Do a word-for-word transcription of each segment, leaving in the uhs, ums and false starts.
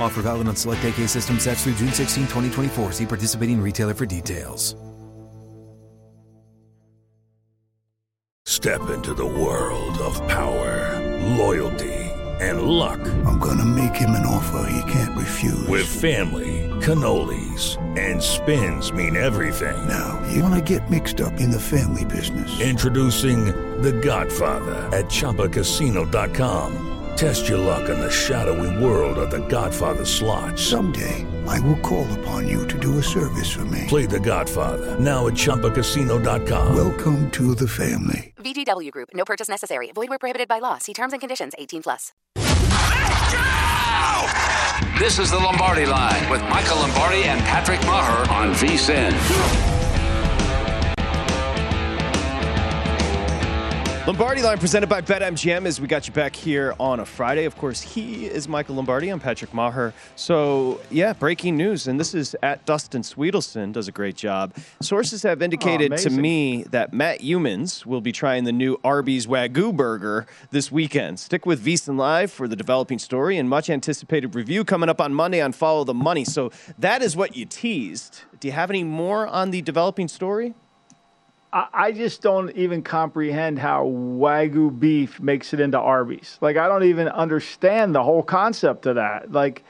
Offer valid on select A K system sets through June sixteenth, twenty twenty-four. See participating retailer for details. Step into the world of power, loyalty, and luck. I'm going to make him an offer he can't refuse. With family, cannolis, and spins mean everything. Now, you want to get mixed up in the family business. Introducing The Godfather at Chumba Casino dot com. Test your luck in the shadowy world of The Godfather slot. Someday, I will call upon you to do a service for me. Play The Godfather, now at Chumba Casino dot com. Welcome to the family. V G W Group. No purchase necessary. Void where prohibited by law. See terms and conditions. eighteen plus. Let's go! This is The Lombardi Line with Michael Lombardi and Patrick Maher on V S I N. Lombardi Line presented by BetMGM as we got you back here on a Friday. Of course, he is Michael Lombardi. I'm Patrick Maher. So, yeah, breaking news. And this is at Dustin Sweetelson. Does a great job. Sources have indicated oh, to me that Matt Eumanns will be trying the new Arby's Wagyu burger this weekend. Stick with VSiN Live for the developing story and much-anticipated review coming up on Monday on Follow the Money. So that is what you teased. Do you have any more on the developing story? I just don't even comprehend how Wagyu beef makes it into Arby's. Like, I don't even understand the whole concept of that. Like,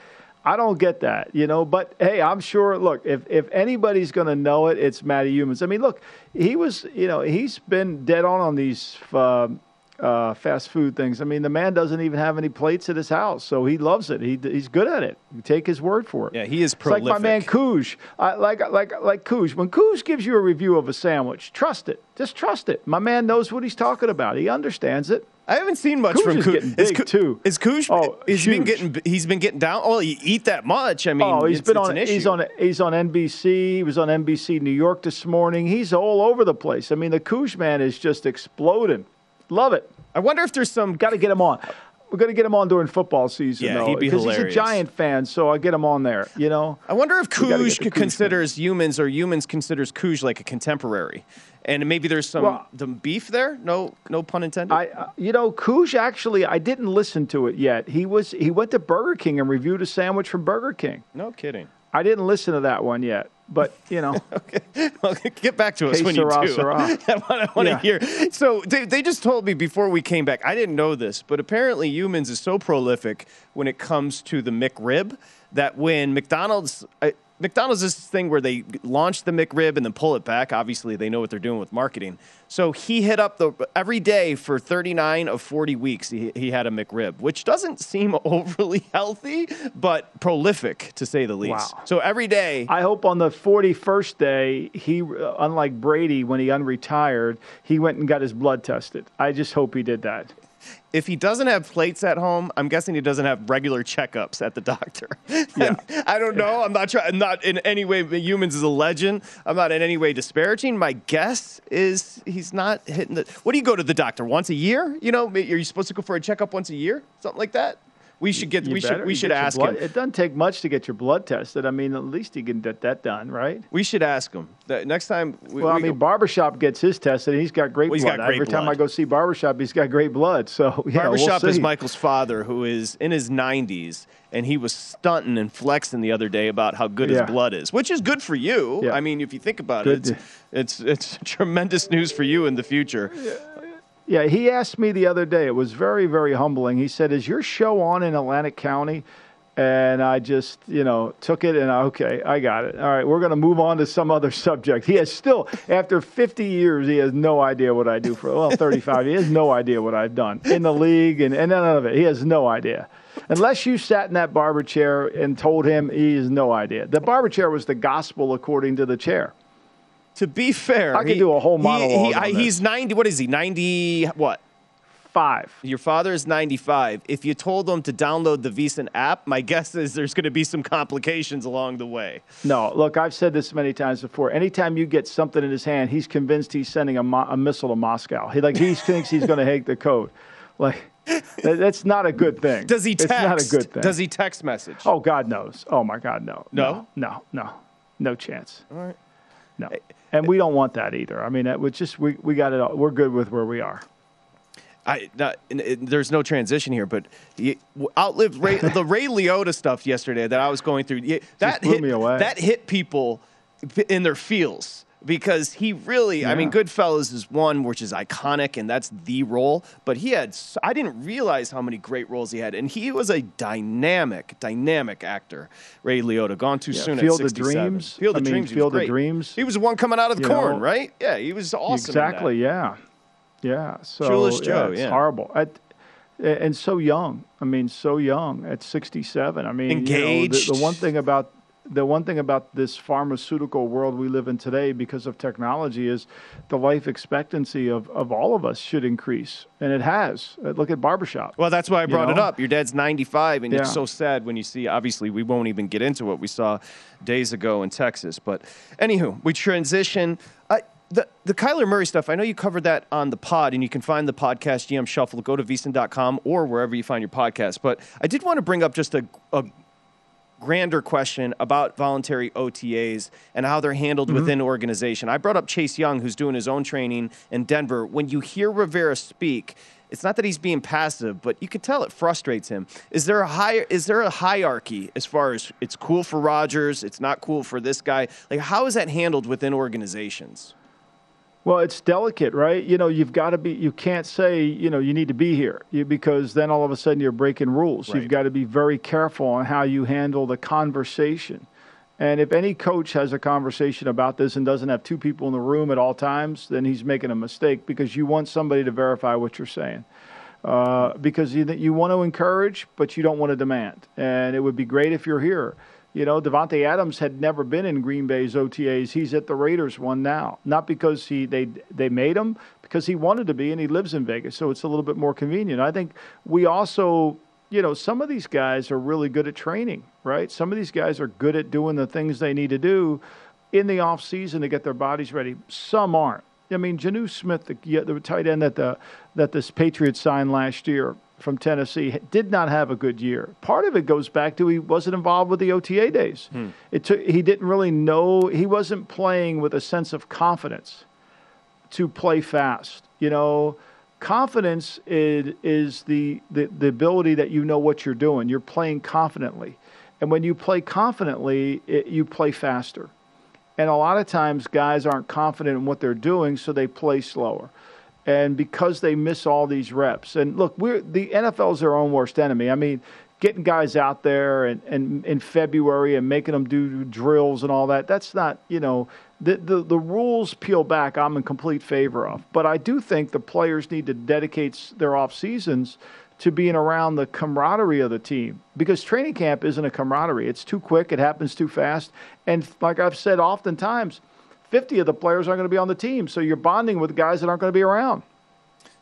I don't get that, you know. But, hey, I'm sure, look, if, if anybody's going to know it, it's Matty Eumanns. I mean, look, he was, you know, he's been dead on on these uh, uh, fast food things. I mean, the man doesn't even have any plates at his house, so he loves it. He He's good at it. You take his word for it. Yeah, he is prolific. It's like my man Couge. I, like like like Couge. When Couge gives you a review of a sandwich, trust it. Just trust it. My man knows what he's talking about. He understands it. I haven't seen much Couge from Couge. Is Couge too? Is Couge? Oh, he's huge. been getting he's been getting down. Oh, you eat that much? I mean, oh, he's it's, been on. He's on. He's on N B C. He was on N B C New York this morning. He's all over the place. I mean, the Couge man is just exploding. Love it. I wonder if there's some. Got to get him on. We're going to get him on during football season, yeah, though. He'd be hilarious. Because he's a Giant fan, so I'll get him on there, you know? I wonder if Couge considers Eumanns or Eumanns considers Couge like a contemporary. And maybe there's some, well, some beef there? No no pun intended? I, uh, you know, Couge actually, I didn't listen to it yet. He was he went to Burger King and reviewed a sandwich from Burger King. No kidding. I didn't listen to that one yet. But, you know. Okay. Well, get back to us hey, when Sarah, you do. Sarah. I want to yeah. hear. So they, they just told me before we came back, I didn't know this, but apparently Eumanns is so prolific when it comes to the McRib that when McDonald's I, – McDonald's is this thing where they launch the McRib and then pull it back. Obviously, they know what they're doing with marketing. So he hit up the every day for thirty-nine of forty weeks. He, he had a McRib, which doesn't seem overly healthy, but prolific to say the least. Wow. So every day, I hope on the forty-first day, he, unlike Brady when he unretired, he went and got his blood tested. I just hope he did that. If he doesn't have plates at home, I'm guessing he doesn't have regular checkups at the doctor. Yeah. I don't know. I'm not trying. Not in any way. Eumanns is a legend. I'm not in any way disparaging. My guess is he's not hitting the. What do you go to the doctor once a year? You know, are you supposed to go for a checkup once a year? Something like that. we should get you we better. should we should ask blood. him. It doesn't take much to get your blood tested. I mean, at least he can get that done, right? We should ask him the next time. We, well, we I mean, go. Barbershop gets his tested, and he's got great well, he's blood. Got great Every blood. time I go see Barbershop, he's got great blood. So yeah, Barbershop we'll is Michael's father, who is in his nineties, and he was stunting and flexing the other day about how good yeah. his blood is, which is good for you. Yeah. I mean, if you think about good. it, it's, it's it's tremendous news for you in the future. Yeah. Yeah, he asked me the other day. It was very, very humbling. He said, is your show on in Atlantic County? And I just, you know, took it and, I, okay, I got it. All right, we're going to move on to some other subject. He has still, after fifty years, he has no idea what I do for, well, thirty-five. He has no idea what I've done in the league and, and none of it. He has no idea. Unless you sat in that barber chair and told him, he has no idea. The barber chair was the gospel according to the chair. To be fair, I could he, do a whole monologue. He, he, on I, he's ninety. What is he? ninety. What? Five. Your father is ninety-five. If you told him to download the VEASAN app, my guess is there's going to be some complications along the way. No, look, I've said this many times before. Anytime you get something in his hand, he's convinced he's sending a, mo- a missile to Moscow. He like he thinks he's going to hack the code. Like that, that's not a good thing. Does he? Text? It's not a good thing. Does he text message? Oh, God knows. Oh my God, no. No. No. No. No, no chance. All right. No. And we don't want that either. I mean, it was just we, we got it all. We're good with where we are. I not, it, there's no transition here, but you, outlived Ray, the Ray Liotta stuff yesterday that I was going through. You, that blew hit, me away. That hit people in their feels because he really. Yeah. I mean, Goodfellas is one which is iconic, and that's the role. But he had. I didn't realize how many great roles he had, and he was a dynamic, dynamic actor. Ray Liotta, gone too yeah, soon. Field at sixty-seven. Of Dreams. Field of I mean, Dreams. Field of Dreams. He was the one coming out of the you corn, know, right? Yeah, he was awesome. Exactly. In that. Yeah. Yeah, so yeah, Joe, it's yeah. horrible. I, and so young. I mean, so young at sixty-seven. I mean, engaged. You know, the, the one thing about the one thing about this pharmaceutical world we live in today, because of technology, is the life expectancy of, of all of us should increase, and it has. Look at Barbershop. Well, that's why I brought you know? it up. Your dad's ninety-five, and yeah. it's so sad when you see. Obviously, we won't even get into what we saw days ago in Texas. But anywho, we transition. I, The the Kyler Murray stuff, I know you covered that on the pod, and you can find the podcast G M Shuffle. Go to V S I N dot com or wherever you find your podcast. But I did want to bring up just a, a grander question about voluntary O T As and how they're handled mm-hmm. within organization. I brought up Chase Young, who's doing his own training in Denver. When you hear Rivera speak, it's not that he's being passive, but you could tell it frustrates him. Is there a high, is there a hierarchy as far as it's cool for Rodgers, it's not cool for this guy? Like, how is that handled within organizations? Well, it's delicate, right? You know, you've got to be, you can't say, you know, you need to be here you, because then all of a sudden you're breaking rules. Right. You've got to be very careful on how you handle the conversation. And if any coach has a conversation about this and doesn't have two people in the room at all times, then he's making a mistake because you want somebody to verify what you're saying. Uh, because you, you want to encourage, but you don't want to demand. And it would be great if you're here. You know, Devontae Adams had never been in Green Bay's O T As. He's at the Raiders one now. Not because he they they made him, because he wanted to be, and he lives in Vegas, so it's a little bit more convenient. I think we also, you know, some of these guys are really good at training, right? Some of these guys are good at doing the things they need to do in the off season to get their bodies ready. Some aren't. I mean, Geno Smith, the, the tight end that the that this Patriots signed last year, from Tennessee, did not have a good year. Part of it goes back to he wasn't involved with the O T A days. Hmm. It took, he didn't really know. He wasn't playing with a sense of confidence to play fast. You know, confidence is, is the, the, the ability that you know what you're doing. You're playing confidently. And when you play confidently, it, you play faster. And a lot of times guys aren't confident in what they're doing, so they play slower. And because they miss all these reps. And look, we're the N F L is their own worst enemy. I mean, getting guys out there and, and in February and making them do drills and all that, that's not, you know, the, the, the rules peel back I'm in complete favor of. But I do think the players need to dedicate their off seasons to being around the camaraderie of the team. Because training camp isn't a camaraderie. It's too quick. It happens too fast. And like I've said oftentimes, fifty of the players aren't going to be on the team, so you're bonding with guys that aren't going to be around.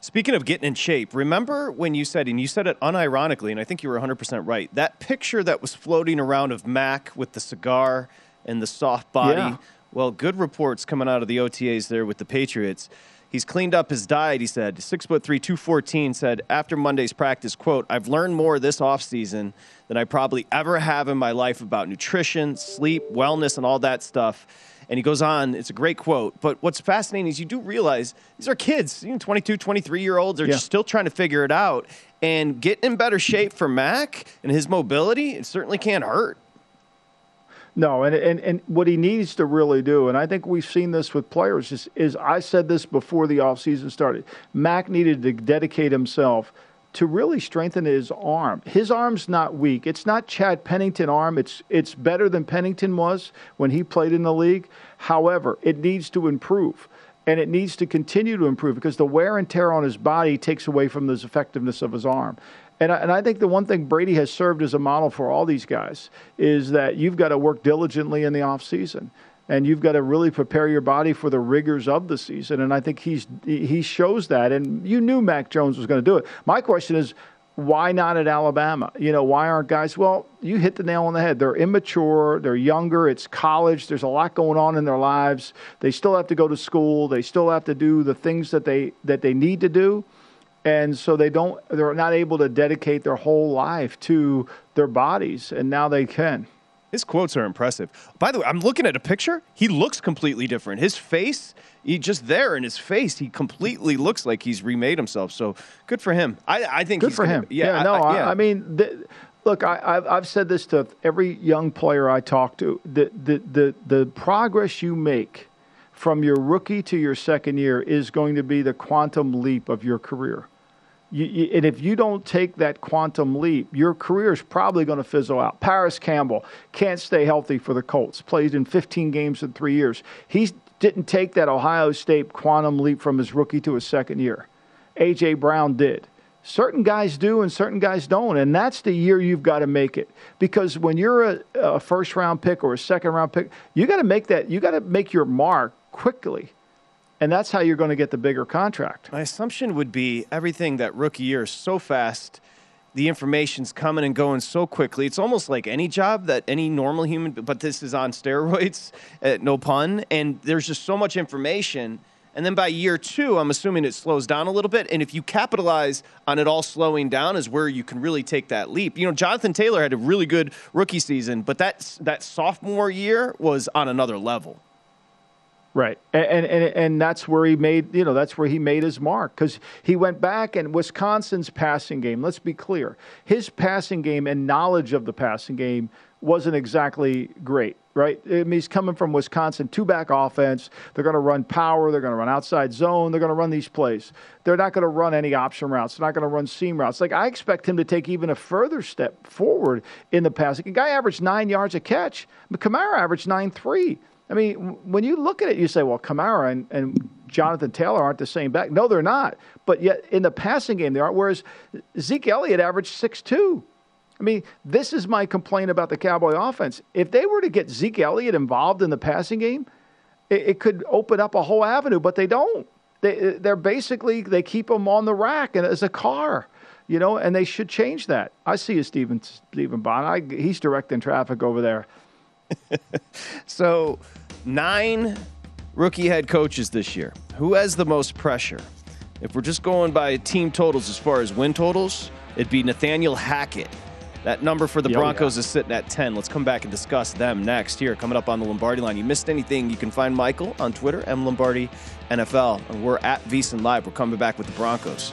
Speaking of getting in shape, remember when you said, and you said it unironically, and I think you were one hundred percent right, that picture that was floating around of Mac with the cigar and the soft body. Yeah. Well, good reports coming out of the O T As there with the Patriots. He's cleaned up his diet, he said. six foot three, two fourteen, said, after Monday's practice, quote, I've learned more this offseason than I probably ever have in my life about nutrition, sleep, wellness, and all that stuff. And he goes on, it's a great quote. But what's fascinating is you do realize these are kids, even twenty-two, twenty-three-year-olds. They're yeah. just still trying to figure it out. And getting in better shape for Mac and his mobility, it certainly can't hurt. No, and, and and what he needs to really do, and I think we've seen this with players, is, is I said this before the offseason started. Mac needed to dedicate himself to really strengthen his arm. His arm's not weak. It's not Chad Pennington arm. It's it's better than Pennington was when he played in the league. However, it needs to improve. And it needs to continue to improve because the wear and tear on his body takes away from his effectiveness of his arm. And I, and I think the one thing Brady has served as a model for all these guys is that you've got to work diligently in the offseason. And you've got to really prepare your body for the rigors of the season. And I think he's he shows that. And you knew Mac Jones was going to do it. My question is, why not at Alabama? You know, why aren't guys? Well, you hit the nail on the head. They're immature. They're younger. It's college. There's a lot going on in their lives. They still have to go to school. They still have to do the things that they that they need to do. And so they don't, they're not able to dedicate their whole life to their bodies, and now they can. His quotes are impressive. By the way, I'm looking at a picture. He looks completely different. His face, he just there in his face, he completely looks like he's remade himself. So good for him. I, I think good he's for gonna, him. Yeah, yeah no, I, yeah. I mean, the, look, I, I've, I've said this to every young player I talk to. The the the, the progress you make from your rookie to your second year is going to be the quantum leap of your career. You, you, and if you don't take that quantum leap, your career is probably going to fizzle out. Paris Campbell can't stay healthy for the Colts. Played in fifteen games in three years. He didn't take that Ohio State quantum leap from his rookie to his second year. A J. Brown did. Certain guys do and certain guys don't, and that's the year you've got to make it. Because when you're a, a first-round pick or a second-round pick, you got to make that. You got to make your mark quickly. And that's how you're going to get the bigger contract. My assumption would be everything that rookie year is so fast, the information's coming and going so quickly. It's almost like any job that any normal human, but this is on steroids, uh, no pun. And there's just so much information. And then by year two, I'm assuming it slows down a little bit. And if you capitalize on it all slowing down is where you can really take that leap. You know, Jonathan Taylor had a really good rookie season, but that, that sophomore year was on another level. Right, and, and and that's where he made you know that's where he made his mark because he went back and Wisconsin's passing game. Let's be clear, his passing game and knowledge of the passing game wasn't exactly great. Right, I mean, he's coming from Wisconsin, two-back offense. They're going to run power. They're going to run outside zone. They're going to run these plays. They're not going to run any option routes. They're not going to run seam routes. Like I expect him to take even a further step forward in the passing. The guy averaged nine yards a catch. Kamara averaged nine three. I mean, when you look at it, you say, well, Kamara and, and Jonathan Taylor aren't the same back. No, they're not. But yet in the passing game, they are. Whereas Zeke Elliott averaged six two. I mean, this is my complaint about the Cowboy offense. If they were to get Zeke Elliott involved in the passing game, it, it could open up a whole avenue, but they don't. They, they're basically, they keep him on the rack and as a car. You know, and they should change that. I see a Stephen, Stephen Bond. I, he's directing traffic over there. So, nine rookie head coaches this year. Who has the most pressure? If we're just going by team totals as far as win totals, it'd be Nathaniel Hackett. That number for the Yo, Broncos yeah. is sitting at ten. Let's come back and discuss them next here. Coming up on the Lombardi Line. You missed anything, you can find Michael on Twitter, M Lombardi N F L. And we're at VEASAN Live. We're coming back with the Broncos.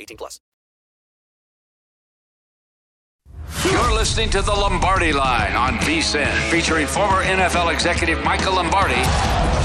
eighteen plus. You're listening to The Lombardi Line on V S I N, featuring former N F L executive Michael Lombardi.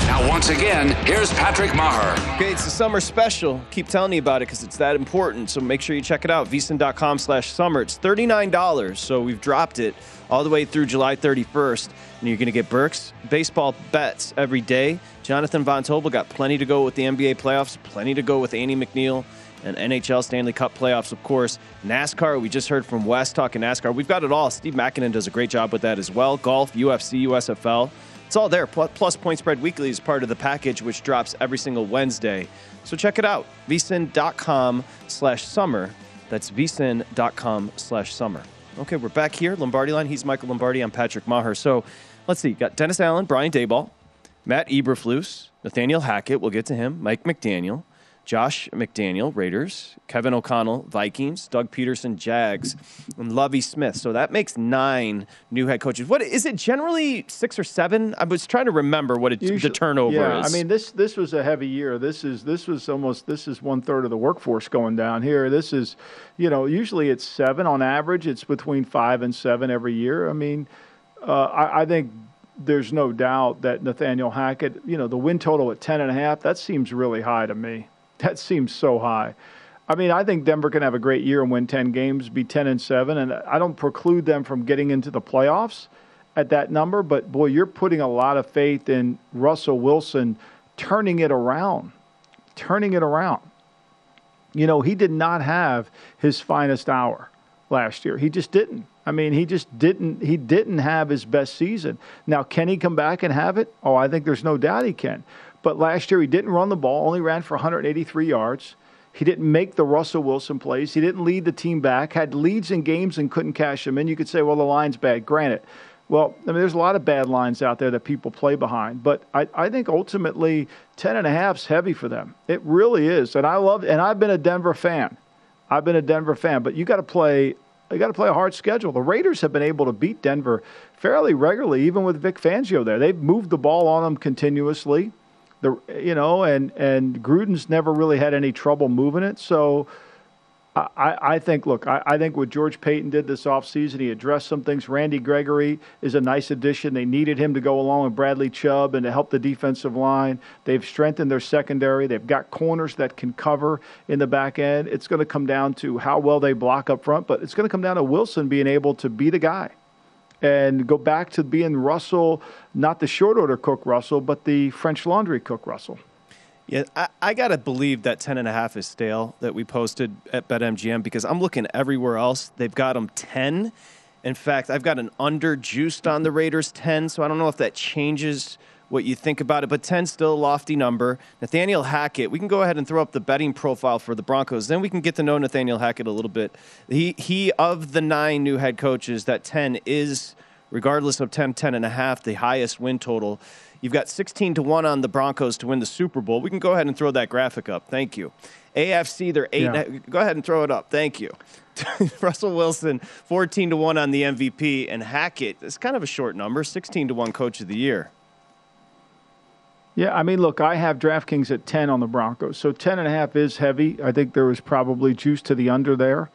Now, once again, here's Patrick Maher. Okay, it's the summer special. Keep telling you about it because it's that important. So make sure you check it out, V S I N dot com slash summer. It's thirty-nine dollars, so we've dropped it all the way through July thirty-first. And you're going to get Burke's baseball bets every day. Jonathan Von Tobel got plenty to go with the N B A playoffs, plenty to go with Andy McNeil, and N H L Stanley Cup playoffs, of course. NASCAR, we just heard from Wes talking NASCAR. We've got it all. Steve Mackinnon does a great job with that as well. Golf, U F C, U S F L. It's all there. Plus, Point Spread Weekly is part of the package, which drops every single Wednesday. So check it out. V S I N dot com slash summer. That's V S I N dot com slash summer. Okay, we're back here. Lombardi Line. He's Michael Lombardi. I'm Patrick Maher. So let's see. Got Dennis Allen, Brian Daboll, Matt Eberflus, Nathaniel Hackett. We'll get to him. Mike McDaniel. Josh McDaniel, Raiders, Kevin O'Connell, Vikings, Doug Peterson, Jags, and Lovie Smith. So that makes nine new head coaches. What is it generally, six or seven? I was trying to remember what it, Usually, the turnover yeah, is. I mean, this this was a heavy year. This is this was almost this is one third of the workforce going down here. This is, you know, usually it's seven on average. It's between five and seven every year. I mean, uh, I, I think. There's no doubt that Nathaniel Hackett, you know, the win total at ten and a half, that seems really high to me. That seems so high. I mean, I think Denver can have a great year and win ten games, be ten and seven, and I don't preclude them from getting into the playoffs at that number, but boy, you're putting a lot of faith in Russell Wilson turning it around, turning it around. You know, he did not have his finest hour last year. He just didn't. I mean, he just didn't he didn't have his best season. Now, can he come back and have it? Oh, I think there's no doubt he can. But last year, he didn't run the ball, only ran for one hundred eighty-three yards. He didn't make the Russell Wilson plays. He didn't lead the team back, had leads in games and couldn't cash them in. You could say, well, the line's bad. Granted. Well, I mean, there's a lot of bad lines out there that people play behind. But I, I think ultimately, ten and a half is heavy for them. It really is. And I love, and I've been a Denver fan. I've been a Denver fan. But you got to play – They got to play a hard schedule. The Raiders have been able to beat Denver fairly regularly, even with Vic Fangio there. They've moved the ball on them continuously, the, you know, and, and Gruden's never really had any trouble moving it. So I, I think, look, I, I think what George Payton did this offseason, he addressed some things. Randy Gregory is a nice addition. They needed him to go along with Bradley Chubb and to help the defensive line. They've strengthened their secondary. They've got corners that can cover in the back end. It's going to come down to how well they block up front, but it's going to come down to Wilson being able to be the guy and go back to being Russell, not the short-order cook Russell, but the French laundry cook Russell. Yeah, I, I got to believe that ten and a half is stale that we posted at BetMGM because I'm looking everywhere else. They've got them ten. In fact, I've got an under juiced on the Raiders ten, so I don't know if that changes what you think about it, but ten still a lofty number. Nathaniel Hackett, we can go ahead and throw up the betting profile for the Broncos. Then we can get to know Nathaniel Hackett a little bit. He, he of the nine new head coaches, that ten is, regardless of ten, ten and a half, the highest win total. You've got sixteen to one on the Broncos to win the Super Bowl. We can go ahead and throw that graphic up. Thank you. A F C, they're eight. Yeah. And, go ahead and throw it up. Thank you. Russell Wilson, fourteen to one on the M V P. And Hackett, it's kind of a short number, sixteen to one coach of the year. Yeah, I mean, look, I have DraftKings at ten on the Broncos. So ten and a half is heavy. I think there was probably juice to the under there.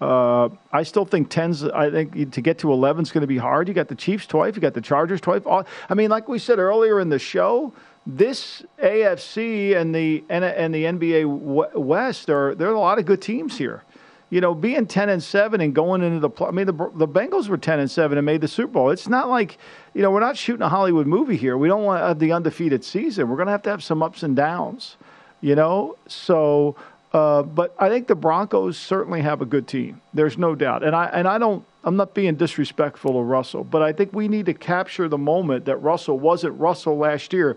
Uh, I still think tens, I think to get to eleven is going to be hard. You got the Chiefs twice, you got the Chargers twice. All, I mean, like we said earlier in the show, this A F C and the and the N B A West are there are a lot of good teams here. You know, being ten and seven and going into the I mean, the the Bengals were ten and seven and made the Super Bowl. It's not like, you know, we're not shooting a Hollywood movie here. We don't want the undefeated season. We're going to have to have some ups and downs. You know, so. Uh, but I think the Broncos certainly have a good team. There's no doubt. And I and I don't I'm not being disrespectful to Russell, but I think we need to capture the moment that Russell wasn't Russell last year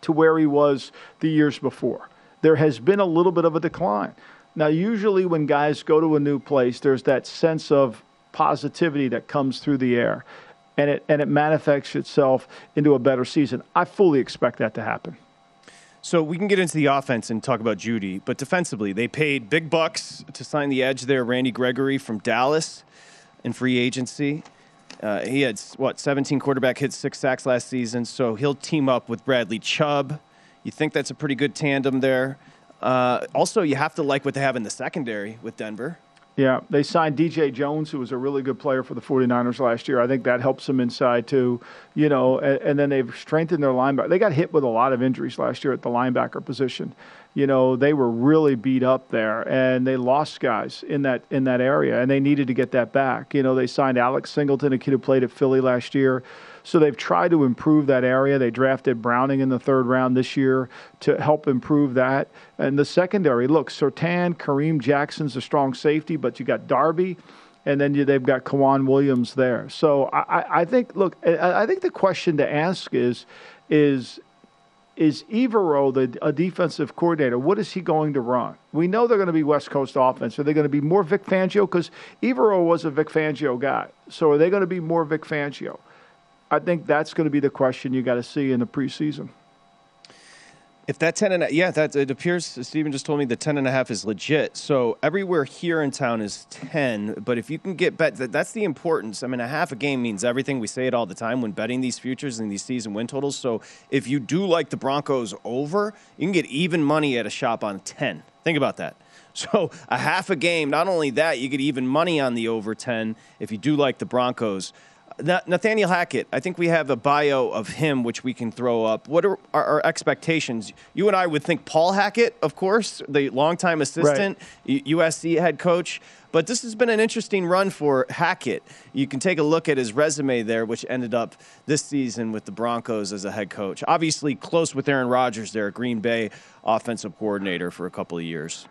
to where he was the years before. There has been a little bit of a decline. Now, usually when guys go to a new place, there's that sense of positivity that comes through the air, and it and it manifests itself into a better season. I fully expect that to happen. So we can get into the offense and talk about Jeudy, but defensively, they paid big bucks to sign the edge there, Randy Gregory from Dallas in free agency. Uh, he had, what, seventeen quarterback hits, six sacks last season, so he'll team up with Bradley Chubb. You think that's a pretty good tandem there. Uh, also, you have to like what they have in the secondary with Denver. Yeah, they signed D J Jones, who was a really good player for the 49ers last year. I think that helps them inside, too. You know, and, and then they've strengthened their linebacker. They got hit with a lot of injuries last year at the linebacker position. You know, they were really beat up there, and they lost guys in that in that area, and they needed to get that back. You know, they signed Alex Singleton, a kid who played at Philly last year. So they've tried to improve that area. They drafted Browning in the third round this year to help improve that. And the secondary, look, Surtain, Kareem Jackson's a strong safety, but you got Darby, and then you, they've got Kawan Williams there. So I, I think, look, I think the question to ask is, is, is Evero, the, a defensive coordinator, what is he going to run? We know they're going to be West Coast offense. Are they going to be more Vic Fangio? Because Evero was a Vic Fangio guy. So are they going to be more Vic Fangio? I think that's going to be the question you got to see in the preseason. If that ten and a, yeah, that it appears Stephen just told me the ten and a half is legit. So everywhere here in town is ten, but if you can get bet, that, that's the importance. I mean, a half a game means everything. We say it all the time when betting these futures and these season win totals. So if you do like the Broncos over, you can get even money at a shop on ten. Think about that. So a half a game. Not only that, you get even money on the over ten if you do like the Broncos. Nathaniel Hackett, I think we have a bio of him, which we can throw up. What are our expectations? You and I would think Paul Hackett, of course, the longtime assistant, right. U S C head coach. But this has been an interesting run for Hackett. You can take a look at his resume there, which ended up this season with the Broncos as a head coach. Obviously close with Aaron Rodgers there, Green Bay offensive coordinator for a couple of years.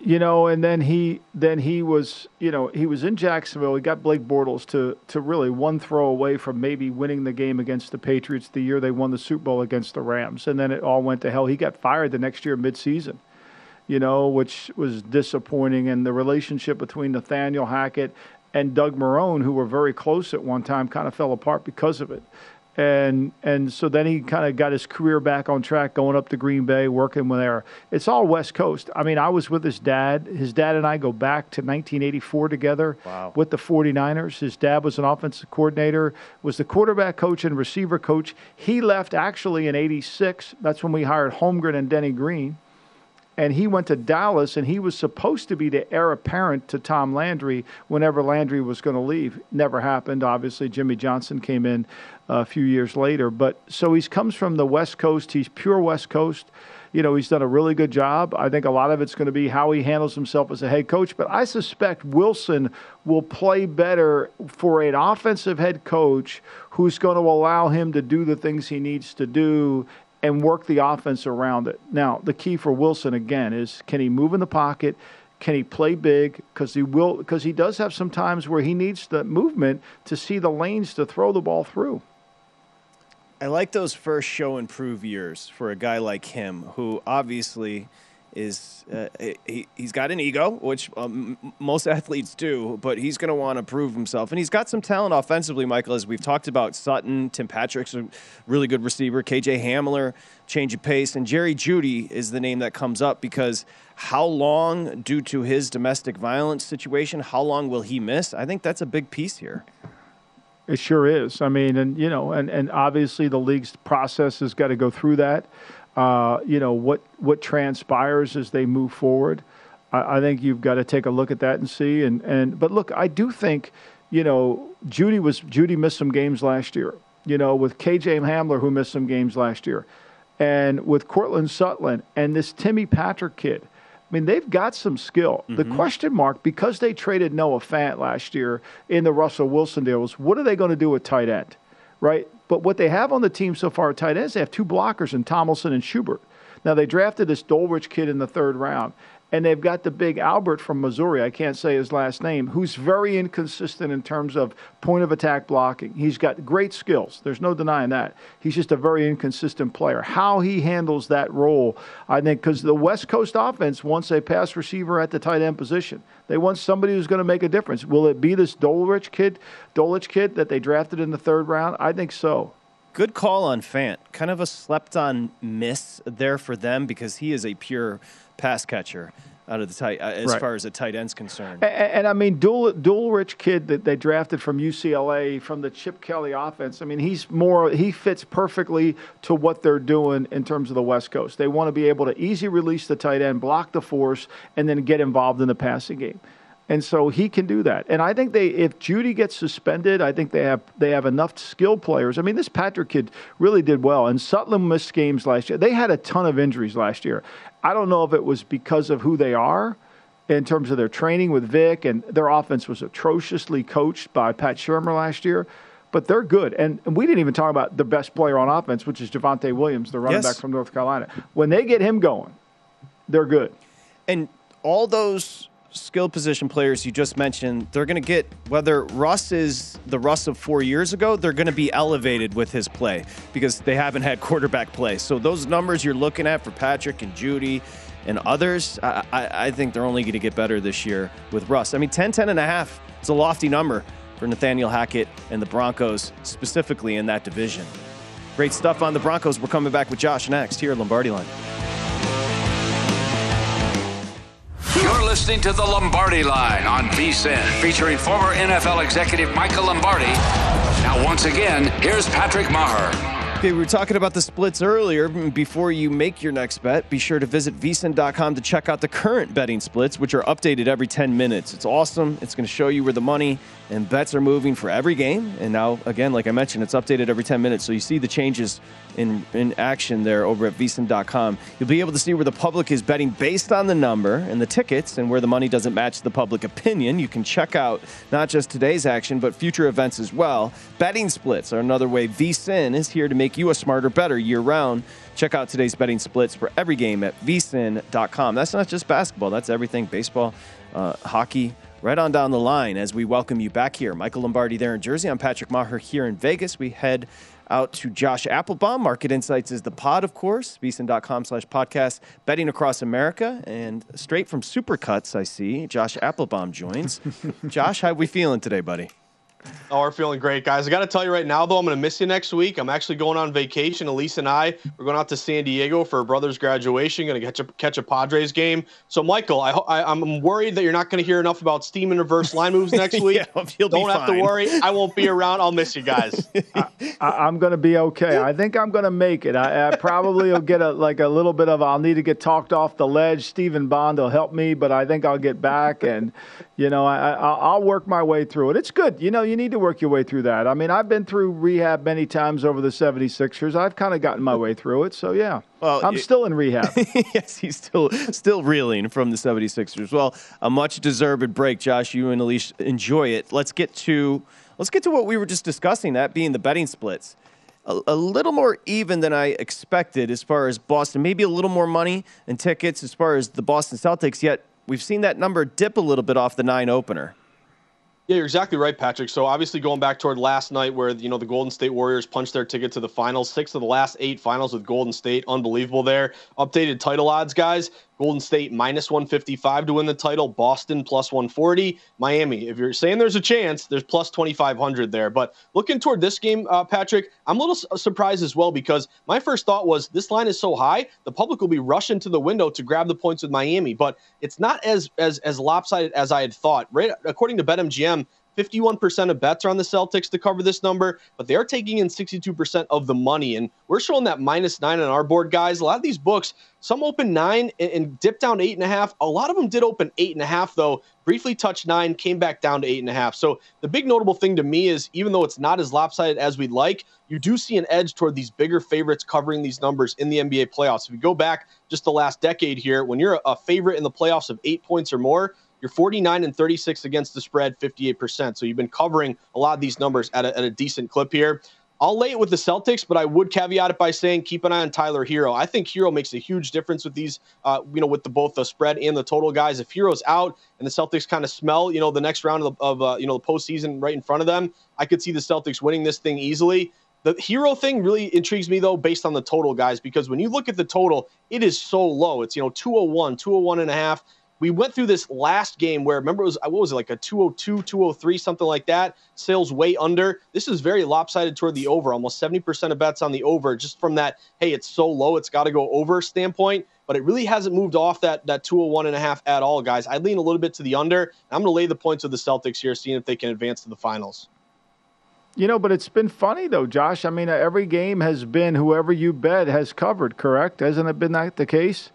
You know, and then he then he was, you know, he was in Jacksonville. He got Blake Bortles to to really one throw away from maybe winning the game against the Patriots the year they won the Super Bowl against the Rams. And then it all went to hell. He got fired the next year midseason, you know, which was disappointing. And the relationship between Nathaniel Hackett and Doug Marrone, who were very close at one time, kind of fell apart because of it. And and so then he kind of got his career back on track, going up to Green Bay, working with there. It's all West Coast. I mean, I was with his dad. His dad and I go back to nineteen eighty-four together. Wow. With the 49ers. His dad was an offensive coordinator, was the quarterback coach and receiver coach. He left actually in eighty-six. That's when we hired Holmgren and Denny Green. And he went to Dallas, and he was supposed to be the heir apparent to Tom Landry whenever Landry was going to leave. Never happened. Obviously, Jimmy Johnson came in a few years later. But so he comes from the West Coast. He's pure West Coast. You know, he's done a really good job. I think a lot of it's going to be how he handles himself as a head coach. But I suspect Wilson will play better for an offensive head coach who's going to allow him to do the things he needs to do and work the offense around it. Now, the key for Wilson, again, is can he move in the pocket? Can he play big? Because he will, because he does have some times where he needs the movement to see the lanes to throw the ball through. I like those first show and prove years for a guy like him who obviously is uh, he, he's got an ego, which um, most athletes do, but he's going to want to prove himself. And he's got some talent offensively, Michael, as we've talked about. Sutton, Tim Patrick's a really good receiver, K J Hamler, change of pace, and Jerry Jeudy is the name that comes up because how long, due to his domestic violence situation, how long will he miss? I think that's a big piece here. It sure is. I mean, and, you know, and, and obviously the league's process has got to go through that. Uh, you know, what, what transpires as they move forward. I, I think you've got to take a look at that and see. And, and But, look, I do think, you know, Jeudy was Jeudy missed some games last year, you know, with K J Hamler, who missed some games last year, and with Cortland Sutton and this Timmy Patrick kid. I mean, they've got some skill. Mm-hmm. The question mark, because they traded Noah Fant last year in the Russell Wilson deal, was what are they going to do with tight end, right? But what they have on the team so far at tight ends, they have two blockers in Tomlinson and Schubert. Now, they drafted this Dulwich kid in the third round, and they've got the big Albert from Missouri, I can't say his last name, who's very inconsistent in terms of point of attack blocking. He's got great skills. There's no denying that. He's just a very inconsistent player. How he handles that role, I think, because the West Coast offense wants a pass receiver at the tight end position. They want somebody who's going to make a difference. Will it be this Dulwich kid, Dulwich kid that they drafted in the third round? I think so. Good call on Fant. Kind of a slept-on miss there for them because he is a pure pass catcher out of the tight, uh, as right. far as the tight end's concerned. And, and, and I mean, dual, dual rich kid that they drafted from U C L A, from the Chip Kelly offense. I mean, he's more, he fits perfectly to what they're doing in terms of the West Coast. They want to be able to easy release the tight end, block the force, and then get involved in the passing game. And so he can do that. And I think they, if Jeudy gets suspended, I think they have they have enough skilled players. I mean, this Patrick kid really did well. And Sutton missed games last year. They had a ton of injuries last year. I don't know if it was because of who they are in terms of their training with Vic, and their offense was atrociously coached by Pat Shurmur last year. But they're good. And, and we didn't even talk about the best player on offense, which is Javonte Williams, the running yes. back from North Carolina. When they get him going, they're good. And all those skill position players you just mentioned, they're going to get, whether Russ is the Russ of four years ago, they're going to be elevated with his play because they haven't had quarterback play. So those numbers you're looking at for Patrick and Jeudy and others, I, I, I think they're only going to get better this year with Russ. I mean, ten, ten and a half, it's a lofty number for Nathaniel Hackett and the Broncos, specifically in that division. Great stuff on the Broncos. We're coming back with Josh next here at Lombardi Line. You're listening to The Lombardi Line on V S I N, featuring former N F L executive Michael Lombardi. Now, once again, here's Patrick Maher. Okay, we were talking about the splits earlier. Before you make your next bet, be sure to visit V S I N dot com to check out the current betting splits, which are updated every ten minutes. It's awesome. It's going to show you where the money and bets are moving for every game. And now, again, like I mentioned, it's updated every ten minutes. So you see the changes in, in action there over at V S I N dot com. You'll be able to see where the public is betting based on the number and the tickets and where the money doesn't match the public opinion. You can check out not just today's action, but future events as well. Betting splits are another way V S I N is here to make you a smarter, better year-round. Check out today's betting splits for every game at V S I N dot com. That's not just basketball. That's everything, baseball, uh, hockey, right on down the line as we welcome you back here. Michael Lombardi there in Jersey. I'm Patrick Maher here in Vegas. We head out to Josh Applebaum. Market Insights is the pod, of course. V S I N dot com slash podcast. Betting across America. And straight from Supercuts, I see, Josh Applebaum joins. Josh, how are we feeling today, buddy? Oh, we're feeling great, guys. I got to tell you right now, though, I'm going to miss you next week. I'm actually going on vacation. Elise and I, we're going out to San Diego for her brother's graduation. Going to catch a, catch a Padres game. So, Michael, I, I, I'm worried that you're not going to hear enough about steam and reverse line moves next week. yeah, you'll Don't be have fine. to worry. I won't be around. I'll miss you guys. I, I, I'm going to be okay. I think I'm going to make it. I, I probably will get a, like a little bit of, I'll need to get talked off the ledge. Stephen Bond will help me, but I think I'll get back. And, you know, I, I, I'll work my way through it. It's good. You know, you need to work your way through that. I mean, I've been through rehab many times over the seventy-sixers. I've kind of gotten my way through it. So, yeah, well, I'm it, still in rehab. yes, he's still still reeling from the seventy-sixers. Well, a much-deserved break, Josh. You and Elise enjoy it. Let's get to let's get to what we were just discussing, that being the betting splits. A, a little more even than I expected as far as Boston. Maybe a little more money and tickets as far as the Boston Celtics, yet we've seen that number dip a little bit off the nine opener. Yeah, you're exactly right, Patrick. So obviously going back toward last night where, you know, the Golden State Warriors punched their ticket to the finals, six of the last eight finals with Golden State. Unbelievable there. Updated title odds, guys. Golden State minus one fifty-five to win the title. Boston plus one forty. Miami, if you're saying there's a chance, there's plus twenty-five hundred there. But looking toward this game, uh, Patrick, I'm a little surprised as well because my first thought was this line is so high, the public will be rushing to the window to grab the points with Miami. But it's not as as as lopsided as I had thought. Right, according to BetMGM, fifty-one percent of bets are on the Celtics to cover this number, but they are taking in sixty-two percent of the money. And we're showing that minus nine on our board, guys. A lot of these books, some open nine and, and dipped down to eight and a half. A lot of them did open eight and a half, though. Briefly touched nine, came back down to eight and a half. So the big notable thing to me is even though it's not as lopsided as we'd like, you do see an edge toward these bigger favorites covering these numbers in the N B A playoffs. If you go back just the last decade here, when you're a favorite in the playoffs of eight points or more, you're forty-nine and thirty-six against the spread, fifty-eight percent. So you've been covering a lot of these numbers at a, at a decent clip here. I'll lay it with the Celtics, but I would caveat it by saying keep an eye on Tyler Hero. I think Hero makes a huge difference with these, uh, you know, with the, both the spread and the total guys. If Hero's out and the Celtics kind of smell, you know, the next round of, the, of uh, you know, the postseason right in front of them, I could see the Celtics winning this thing easily. The Hero thing really intrigues me, though, based on the total, guys, because when you look at the total, it is so low. It's, you know, two oh one, two oh one and a half. We went through this last game where, remember, it was what was it, like a two oh two, two oh three, something like that. Sales way under. This is very lopsided toward the over. Almost seventy percent of bets on the over just from that, hey, it's so low, it's got to go over standpoint. But it really hasn't moved off that that two oh one and a half at all, guys. I lean a little bit to the under. And I'm going to lay the points with the Celtics here, seeing if they can advance to the finals. You know, but it's been funny, though, Josh. I mean, every game has been whoever you bet has covered, correct? Hasn't it been that the case?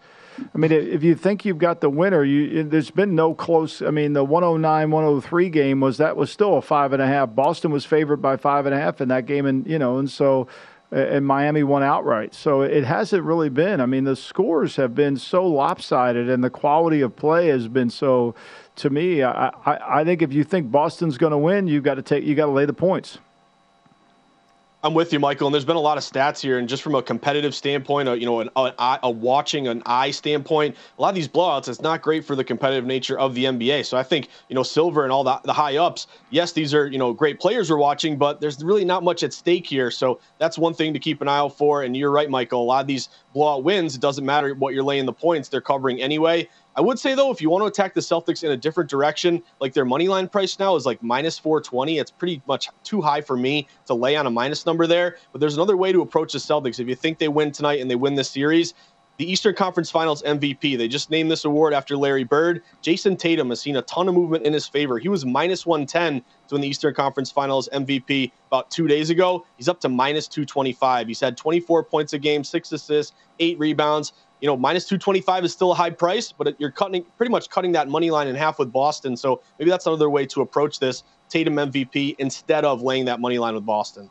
I mean, if you think you've got the winner, you, there's been no close. I mean, the one oh nine, one oh three game was that was still a five and a half. Boston was favored by five and a half in that game, and you know, and so and Miami won outright. So it hasn't really been. I mean, the scores have been so lopsided, and the quality of play has been so. To me, I I, I think if you think Boston's going to win, you've got to take you got to lay the points. I'm with you, Michael, and there's been a lot of stats here, and just from a competitive standpoint, a, you know, an, a, a watching, an eye standpoint, a lot of these blowouts, it's not great for the competitive nature of the N B A. So I think, you know, Silver and all the, the high ups, yes, these are, you know, great players we're watching, but there's really not much at stake here. So that's one thing to keep an eye out for, and you're right, Michael, a lot of these blowout wins, it doesn't matter what you're laying the points, they're covering anyway. I would say, though, if you want to attack the Celtics in a different direction, like their money line price now is like minus four twenty. It's pretty much too high for me to lay on a minus number there. But there's another way to approach the Celtics. If you think they win tonight and they win this series, the Eastern Conference Finals M V P, they just named this award after Larry Bird. Jason Tatum has seen a ton of movement in his favor. He was minus one ten to win the Eastern Conference Finals M V P about two days ago. He's up to minus two twenty-five. He's had twenty-four points a game, six assists, eight rebounds. You know, minus two twenty-five is still a high price, but you're cutting pretty much cutting that money line in half with Boston. So maybe that's another way to approach this. Tatum M V P instead of laying that money line with Boston.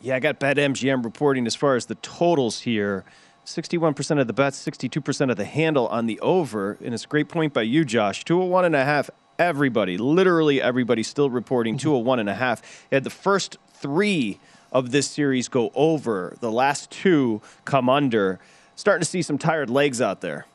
Yeah, I got BetMGM reporting as far as the totals here. sixty-one percent of the bets, sixty-two percent of the handle on the over. And it's a great point by you, Josh. two oh one and a half, everybody, literally everybody still reporting two oh one and a half. They had the first three of this series go over. The last two come under. Starting to see some tired legs out there.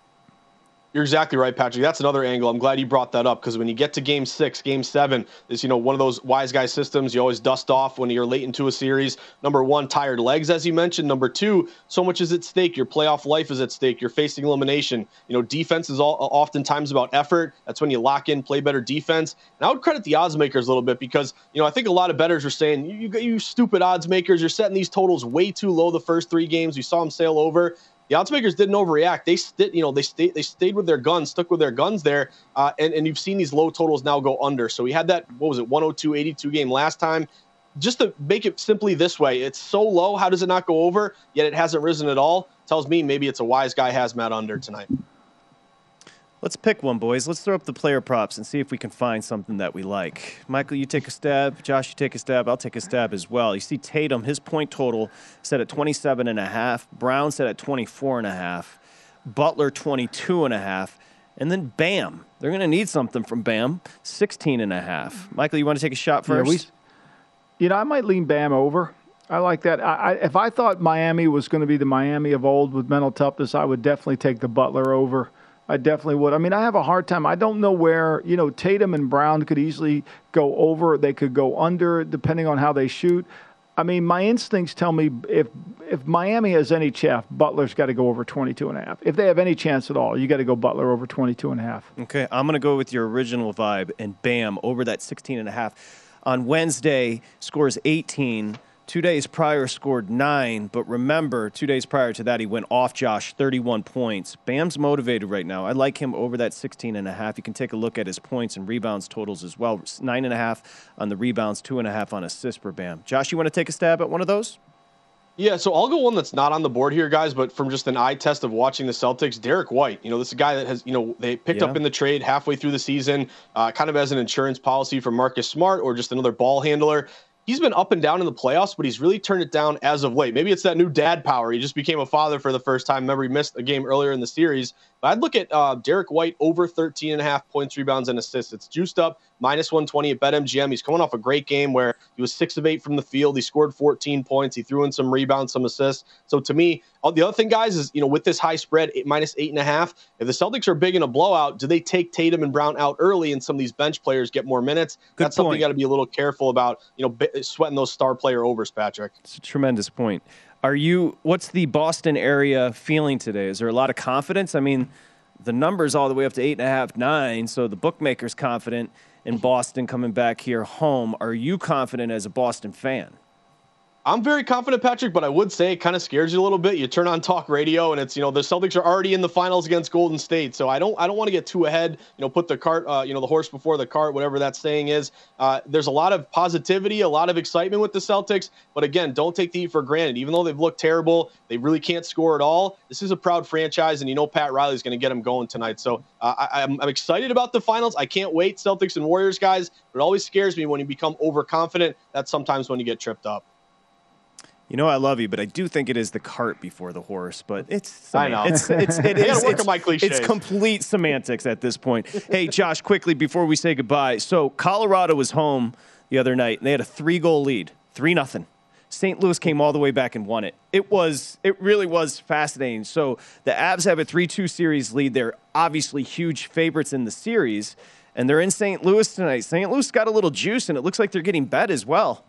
You're exactly right, Patrick. That's another angle. I'm glad you brought that up because when you get to game six, game seven, is you know one of those wise guy systems you always dust off when you're late into a series. Number one, tired legs, as you mentioned. Number two, so much is at stake. Your playoff life is at stake. You're facing elimination. You know, defense is all oftentimes about effort. That's when you lock in, play better defense. And I would credit the odds makers a little bit because you know I think a lot of bettors are saying you, you, you stupid odds makers, you're setting these totals way too low. The first three games, you saw them sail over. The oddsmakers didn't overreact. They, st- you know, they, st- they stayed with their guns, stuck with their guns there, uh, and, and you've seen these low totals now go under. So we had that, what was it, one oh two eighty-two game last time. Just to make it simply this way, it's so low, how does it not go over, yet it hasn't risen at all? Tells me maybe it's a wise guy hazmat under tonight. Let's pick one, boys. Let's throw up the player props and see if we can find something that we like. Michael, you take a stab. Josh, you take a stab. I'll take a stab as well. You see Tatum, his point total set at twenty-seven and a half. Brown set at twenty-four and a half. Butler, twenty-two and a half. And then Bam. They're going to need something from Bam. sixteen and a half. Michael, you want to take a shot first? Yeah, we, you know, I might lean Bam over. I like that. I, I, if I thought Miami was going to be the Miami of old with mental toughness, I would definitely take the Butler over. I definitely would. I mean, I have a hard time. I don't know where, you know, Tatum and Brown could easily go over. They could go under, depending on how they shoot. I mean, my instincts tell me if if Miami has any chaff, Butler's got to go over twenty-two and a half. If they have any chance at all, you got to go Butler over twenty-two and a half. Okay, I'm going to go with your original vibe, and bam, over that sixteen and a half. On Wednesday, scores eighteen. Two days prior scored nine, but remember, two days prior to that, he went off Josh, thirty-one points. Bam's motivated right now. I like him over that sixteen and a half. You can take a look at his points and rebounds totals as well. Nine and a half on the rebounds, two and a half on assists for Bam. Josh, you want to take a stab at one of those? Yeah, so I'll go one that's not on the board here, guys, but from just an eye test of watching the Celtics, Derek White. You know, this is a guy that has, you know, they picked yeah. up in the trade halfway through the season, uh, kind of as an insurance policy for Marcus Smart or just another ball handler. He's been up and down in the playoffs, but he's really turned it down as of late. Maybe it's that new dad power. He just became a father for the first time. Remember, he missed a game earlier in the series. But I'd look at uh, Derek White over thirteen and a half points, rebounds, and assists. It's juiced up, minus one twenty at BetMGM. He's coming off a great game where he was six of eight from the field. He scored fourteen points. He threw in some rebounds, some assists. So to me, the other thing, guys, is, you know, with this high spread, minus eight and a half, if the Celtics are big in a blowout, do they take Tatum and Brown out early and some of these bench players get more minutes? Good That's point. Something you got to be a little careful about, you know, sweating those star player overs, Patrick. It's a tremendous point. Are you, what's the Boston area feeling today? Is there a lot of confidence? I mean, the numbers all the way up to eight and a half, nine. So the bookmaker's confident in Boston coming back here home. Are you confident as a Boston fan? I'm very confident, Patrick, but I would say it kind of scares you a little bit. You turn on talk radio, and it's, you know, the Celtics are already in the finals against Golden State, so I don't I don't want to get too ahead, you know, put the cart, uh, you know, the horse before the cart, whatever that saying is. Uh, there's a lot of positivity, a lot of excitement with the Celtics, but again, don't take the heat for granted. Even though they've looked terrible, they really can't score at all. This is a proud franchise, and you know Pat Riley's going to get them going tonight, so uh, I, I'm, I'm excited about the finals. I can't wait, Celtics and Warriors, guys, but it always scares me when you become overconfident. That's sometimes when you get tripped up. You know I love you, but I do think it is the cart before the horse. But it's I know it's it's it is work on my cliches. It's complete semantics at this point. Hey, Josh, quickly before we say goodbye. So Colorado was home the other night, and they had a three-goal lead, three nothing. Saint Louis came all the way back and won it. It was it really was fascinating. So the Avs have a three two series lead. They're obviously huge favorites in the series, and they're in Saint Louis tonight. Saint Louis got a little juice, and it looks like they're getting bet as well.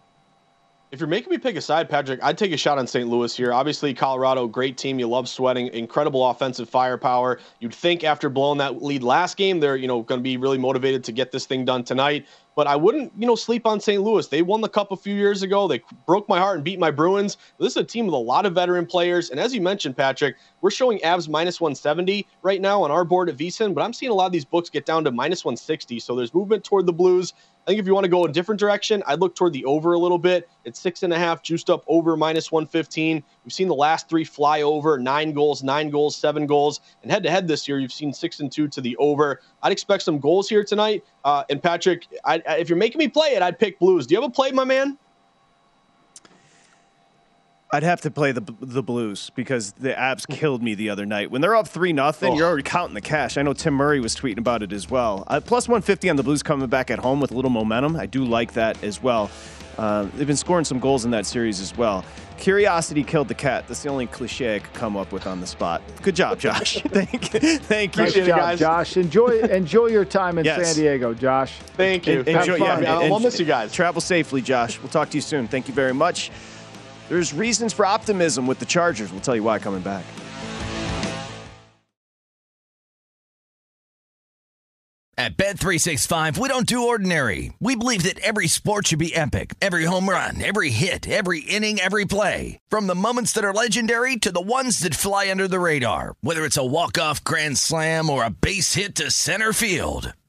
If you're making me pick a side, Patrick, I'd take a shot on Saint Louis here. Obviously, Colorado, great team. You love sweating. Incredible offensive firepower. You'd think after blowing that lead last game, they're, you know, going to be really motivated to get this thing done tonight. But I wouldn't, you know, sleep on Saint Louis. They won the Cup a few years ago. They broke my heart and beat my Bruins. This is a team with a lot of veteran players. And as you mentioned, Patrick, we're showing Avs minus one seventy right now on our board at VSiN, but I'm seeing a lot of these books get down to minus one sixty. So there's movement toward the Blues. I think if you want to go a different direction, I'd look toward the over a little bit. It's six and a half, juiced up over minus one fifteen. We've seen the last three fly over, nine goals, nine goals, seven goals. And head-to-head this year, you've seen six and two to the over. I'd expect some goals here tonight. Uh, and, Patrick, I, I, if you're making me play it, I'd pick Blues. Do you have a play, my man? I'd have to play the the Blues because the Avs killed me the other night. When they're up three nothing, oh. You're already counting the cash. I know Tim Murray was tweeting about it as well. Uh, plus one fifty on the Blues coming back at home with a little momentum. I do like that as well. Uh, they've been scoring some goals in that series as well. Curiosity killed the cat. That's the only cliche I could come up with on the spot. Good job, Josh. Thank you. Thank you. Nice job, guys. Josh. Enjoy enjoy your time in yes. San Diego, Josh. Thank you. En- enjoy, Have fun. Yeah, I'll miss you guys. Travel safely, Josh. We'll talk to you soon. Thank you very much. There's reasons for optimism with the Chargers. We'll tell you why coming back. At Bet three sixty-five, we don't do ordinary. We believe that every sport should be epic. Every home run, every hit, every inning, every play. From the moments that are legendary to the ones that fly under the radar. Whether it's a walk-off grand slam or a base hit to center field.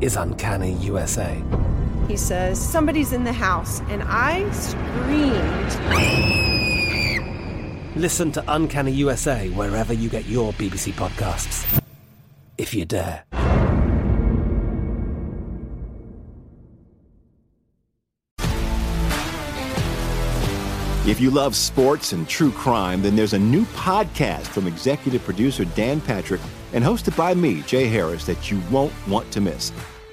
is Uncanny U S A. He says, somebody's in the house, and I screamed. Listen to Uncanny U S A wherever you get your B B C podcasts, if you dare. If you love sports and true crime, then there's a new podcast from executive producer Dan Patrick and hosted by me, Jay Harris, that you won't want to miss.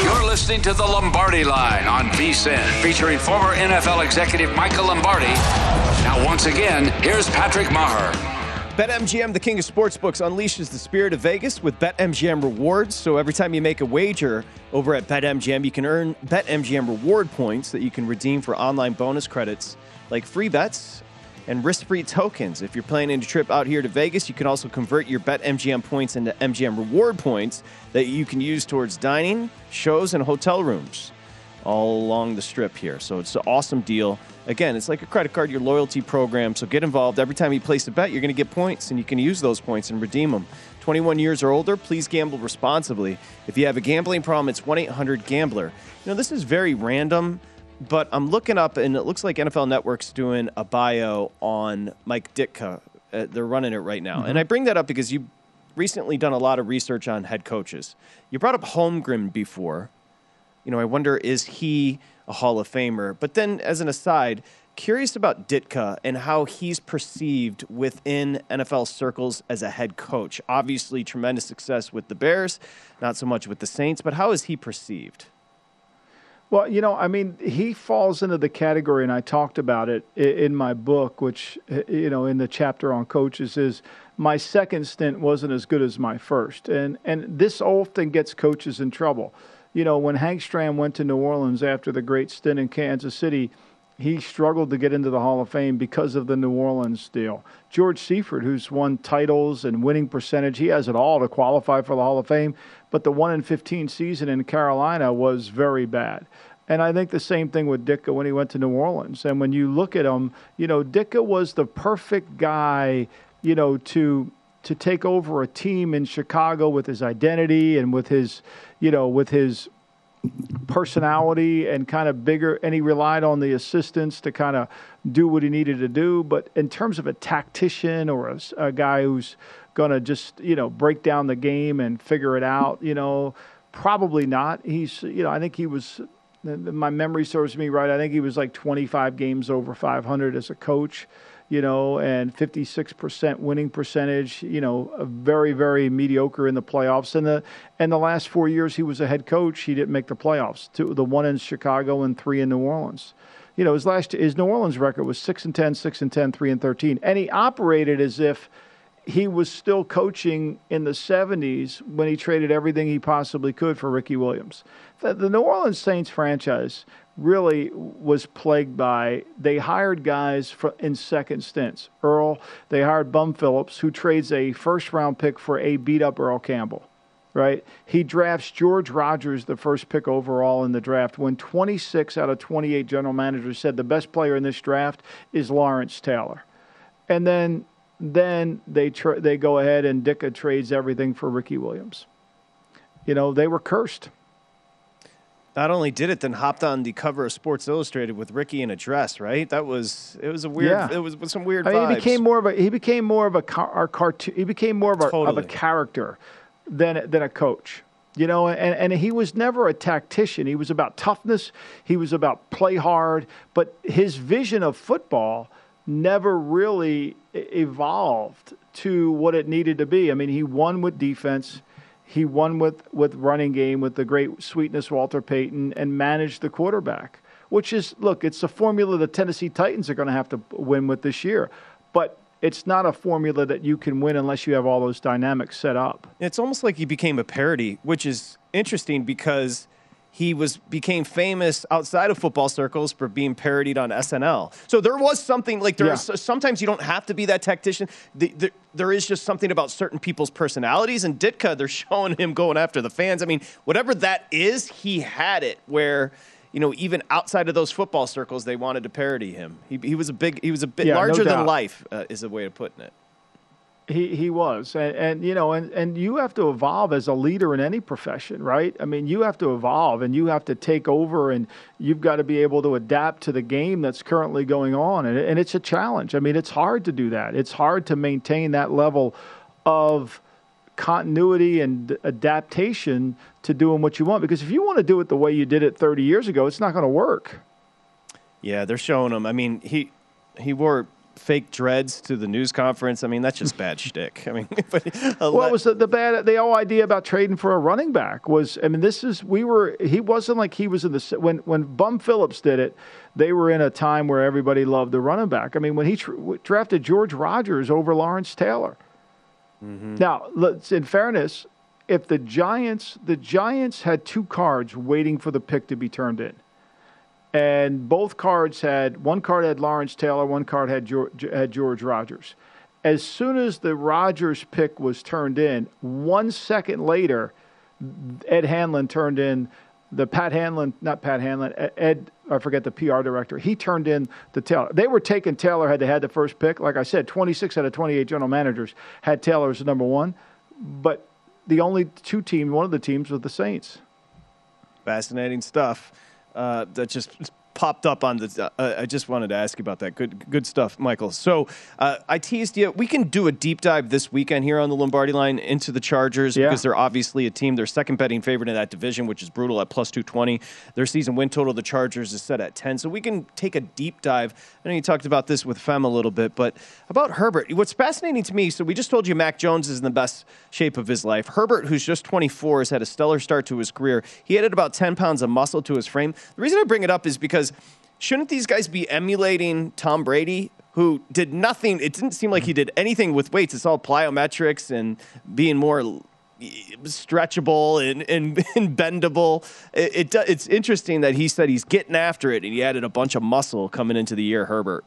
You're listening to The Lombardi Line on V S I N, featuring former N F L executive Michael Lombardi. Now, once again, here's Patrick Maher. BetMGM, the king of sportsbooks, unleashes the spirit of Vegas with BetMGM rewards. So every time you make a wager over at BetMGM, you can earn BetMGM reward points that you can redeem for online bonus credits like free bets and risk-free tokens. If you're planning a trip out here to Vegas, you can also convert your BetMGM points into M G M reward points that you can use towards dining, shows, and hotel rooms all along the strip here. So it's an awesome deal. Again, it's like a credit card, your loyalty program. So get involved. Every time you place a bet, you're going to get points, and you can use those points and redeem them. twenty-one years or older, please gamble responsibly. If you have a gambling problem, it's one eight hundred gambler. You know, this is very random, but I'm looking up, and it looks like N F L Network's doing a bio on Mike Ditka. Uh, they're running it right now. Mm-hmm. And I bring that up because you've recently done a lot of research on head coaches. You brought up Holmgren before. You know, I wonder, is he a Hall of Famer? But then, as an aside, curious about Ditka and how he's perceived within N F L circles as a head coach. Obviously, tremendous success with the Bears, not so much with the Saints, but how is he perceived? Well, you know, I mean, he falls into the category, and I talked about it in my book, which, you know, in the chapter on coaches, is my second stint wasn't as good as my first. And, and this often gets coaches in trouble. You know, when Hank Stram went to New Orleans after the great stint in Kansas City, he struggled to get into the Hall of Fame because of the New Orleans deal. George Seifert, who's won titles and winning percentage, he has it all to qualify for the Hall of Fame, but the one in fifteen season in Carolina was very bad. And I think the same thing with Ditka when he went to New Orleans. And when you look at him, you know, Ditka was the perfect guy, you know, to... to take over a team in Chicago with his identity and with his, you know, with his personality and kind of bigger. And he relied on the assistants to kind of do what he needed to do. But in terms of a tactician or a, a guy who's going to just, you know, break down the game and figure it out, you know, probably not. He's, you know, I think he was, my memory serves me right, I think he was like twenty-five games over five hundred as a coach. You know, and fifty-six percent winning percentage, you know, very, very mediocre in the playoffs. And the and the last four years he was a head coach, he didn't make the playoffs, two, the one in Chicago and three in New Orleans. You know, his last his New Orleans record was six and ten, six and ten, three and thirteen. And he operated as if he was still coaching in the seventies when he traded everything he possibly could for Ricky Williams. The, the New Orleans Saints franchise really was plagued by, they hired guys for, in second stints. Earl, they hired Bum Phillips, who trades a first-round pick for a beat-up Earl Campbell, right? He drafts George Rogers, the first pick overall in the draft, when twenty-six out of twenty-eight general managers said the best player in this draft is Lawrence Taylor. And then then they tra- they go ahead and Ditka trades everything for Ricky Williams. You know, they were cursed. not only did it, then hopped on the cover of Sports Illustrated with Ricky in a dress, right? That was it was a weird. Yeah. It was some weird. I mean, vibes. He became more of a he became more of a our cartoon. He became more of a, totally. of a character than than a coach. You know, and, and he was never a tactician. He was about toughness. He was about play hard. But his vision of football never really evolved to what it needed to be. I mean, he won with defense. He won with, with running game, with the great sweetness, Walter Payton, and managed the quarterback, which is, look, it's a formula the Tennessee Titans are going to have to win with this year. But it's not a formula that you can win unless you have all those dynamics set up. It's almost like he became a parody, which is interesting because he was became famous outside of football circles for being parodied on S N L. So there was something like there yeah. is, sometimes you don't have to be that tactician. The, the, there is just something about certain people's personalities. And Ditka, they're showing him going after the fans. I mean, whatever that is, he had it where – you know, even outside of those football circles, they wanted to parody him. He he was a big, he was a bit yeah, larger no than life uh, is a way of putting it. He he was, and, and you know, and, and you have to evolve as a leader in any profession, right? I mean, you have to evolve, and you have to take over, and you've got to be able to adapt to the game that's currently going on, and and it's a challenge. I mean, it's hard to do that. It's hard to maintain that level of continuity and adaptation to doing what you want, because if you want to do it the way you did it thirty years ago, it's not going to work. Yeah, they're showing him. I mean, he he wore fake dreads to the news conference. I mean, that's just bad shtick. I mean, but well, lot- it was the, the bad the whole idea about trading for a running back was. I mean, this is we were. He wasn't like he was in the when when Bum Phillips did it. They were in a time where everybody loved the running back. I mean, when he tra- drafted George Rogers over Lawrence Taylor. Mm-hmm. Now, let's, in fairness, if the Giants, the Giants had two cards waiting for the pick to be turned in, and both cards had one card had Lawrence Taylor, one card had George, had George Rogers. As soon as the Rogers pick was turned in, one second later, Ed Hanlon turned in the Pat Hanlon, not Pat Hanlon, Ed. I forget the P R director. He turned in the Taylor. They were taking Taylor had they had the first pick. Like I said, twenty-six out of twenty-eight general managers had Taylor as number one. But the only two teams, one of the teams was the Saints. Fascinating stuff. Uh, that just popped up on the uh, I just wanted to ask you about that. Good good stuff, Michael. So uh, I teased you. We can do a deep dive this weekend here on the Lombardi Line into the Chargers yeah. because they're obviously a team. They're second betting favorite in that division, which is brutal at plus two twenty. Their season win total, the Chargers, is set at ten. So we can take a deep dive. I know you talked about this with Femme a little bit, but about Herbert. What's fascinating to me, so we just told you Mac Jones is in the best shape of his life. Herbert, who's just twenty-four, has had a stellar start to his career. He added about ten pounds of muscle to his frame. The reason I bring it up is because shouldn't these guys be emulating Tom Brady, who did nothing? It didn't seem like he did anything with weights. It's all plyometrics and being more stretchable and, and, and bendable. It, it, it's interesting that he said he's getting after it, and he added a bunch of muscle coming into the year, Herbert.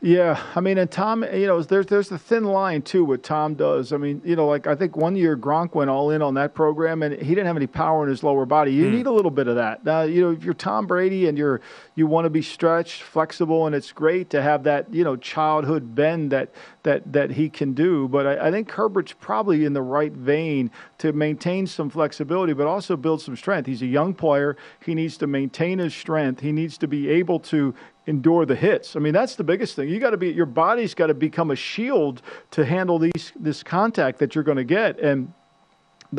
Yeah, I mean, and Tom, you know, there's there's the thin line, too, what Tom does. I mean, you know, like I think one year Gronk went all in on that program, and he didn't have any power in his lower body. You mm. need a little bit of that. Now, you know, if you're Tom Brady and you're you want to be stretched, flexible, and it's great to have that, you know, childhood bend that that, that he can do. But I, I think Herbert's probably in the right vein to maintain some flexibility but also build some strength. He's a young player. He needs to maintain his strength. He needs to be able to endure the hits. I mean, that's the biggest thing. You got to be, your body's got to become a shield to handle these this contact that you're going to get. And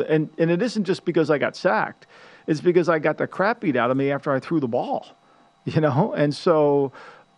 and and it isn't just because I got sacked; it's because I got the crap beat out of me after I threw the ball. You know, and so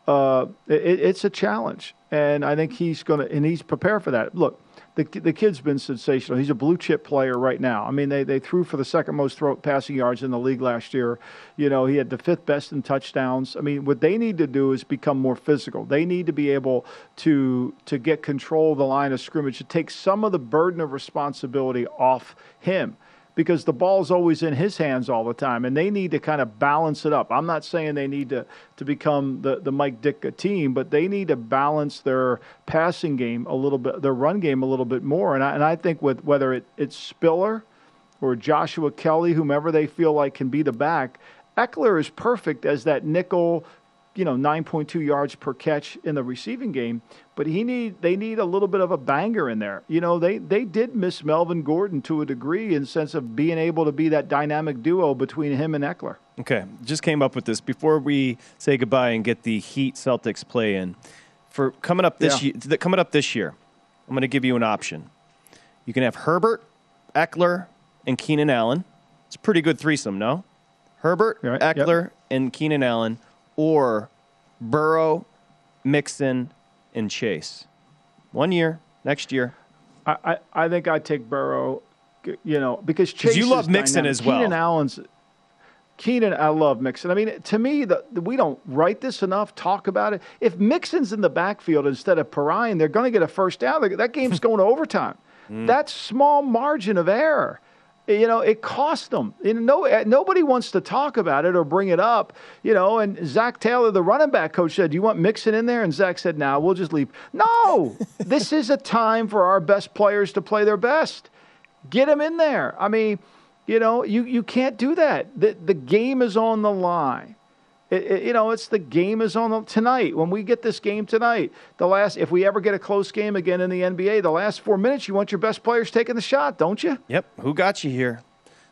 uh, it, it's a challenge. And I think he's going to, and he's prepared for that. Look, the the kid's been sensational. He's a blue chip player right now. I mean, they they threw for the second most throw, passing yards in the league last year. You know, he had the fifth best in touchdowns. I mean, what they need to do is become more physical. They need to be able to to get control of the line of scrimmage, to take some of the burden of responsibility off him, because the ball's always in his hands all the time, and they need to kind of balance it up. I'm not saying they need to, to become the, the Mike Ditka team, but they need to balance their passing game a little bit, their run game a little bit more. And I, and I think with whether it, it's Spiller or Joshua Kelly, whomever they feel like can be the back, Eckler is perfect as that nickel you know, nine point two yards per catch in the receiving game, but he need they need a little bit of a banger in there. You know, they, they did miss Melvin Gordon to a degree in the sense of being able to be that dynamic duo between him and Eckler. Okay, just came up with this. Before we say goodbye and get the Heat Celtics play in, for coming up this yeah. year, coming up this year, I'm going to give you an option. You can have Herbert, Eckler, and Keenan Allen. It's a pretty good threesome, no? Herbert, right, Eckler, yep. and Keenan Allen, or Burrow, Mixon, and Chase. One year, next year. I, I, I think I'd take Burrow, you know, because Chase you love is Mixon dynamic. As well. Keenan Allen's Keenan, I love Mixon. I mean, to me, the, the, we don't write this enough, talk about it. If Mixon's in the backfield instead of Perrine, they're going to get a first down. That game's going to overtime. Mm. That small margin of error, you know, it cost them. You know, no, nobody wants to talk about it or bring it up, you know, and Zach Taylor, the running back coach, said, do you want Mixon in there? And Zach said, no, nah, we'll just leave. No, this is a time for our best players to play their best. Get them in there. I mean, you know, you, you can't do that. The, the game is on the line. It, it, you know, it's the game is on the, tonight. When we get this game tonight, the last if we ever get a close game again in the N B A, the last four minutes, you want your best players taking the shot, don't you? Yep. Who got you here?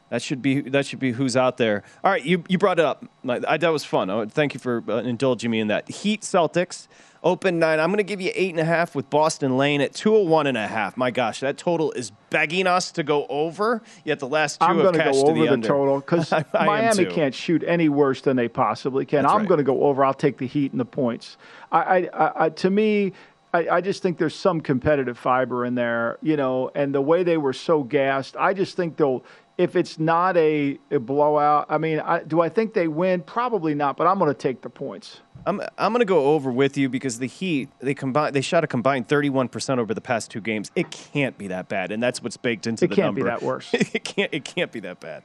That should be that should be who's out there. All right, you you brought it up. I, that was fun. Oh, thank you for uh, indulging me in that. Heat Celtics open nine. I'm going to give you eight and a half with Boston Lane at two hundred one and a half. My gosh, that total is begging us to go over. Yet the last two I'm have cashed to the under. I'm going to go over the total because Miami can't shoot any worse than they possibly can. That's I'm right. going to go over. I'll take the Heat and the points. I, I, I to me. I, I just think there's some competitive fiber in there, you know, and the way they were so gassed, I just think they'll, if it's not a, a blowout, I mean, I, do I think they win? Probably not, but I'm going to take the points. I'm I'm going to go over with you because the Heat, they combined, they shot a combined thirty-one percent over the past two games. It can't be that bad, and that's what's baked into it the number. It can't be that worse. it can't It can't be that bad.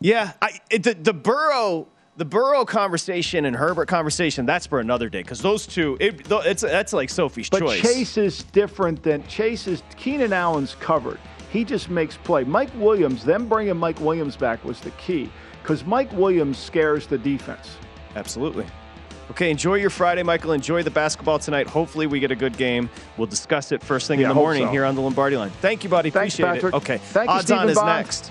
Yeah, I, it, the, the Burrow... The Burrow conversation and Herbert conversation, that's for another day because those two, it, it's that's like Sophie's but choice. But Chase is different than Chase is, Keenan Allen's covered. He just makes play. Mike Williams, them bringing Mike Williams back was the key because Mike Williams scares the defense. Absolutely. Okay, enjoy your Friday, Michael. Enjoy the basketball tonight. Hopefully we get a good game. We'll discuss it first thing yeah, in the morning so. Here on the Lombardi Line. Thank you, buddy. Thanks, Appreciate Patrick. It. Okay, Thank Odds you, On is Bond. Next.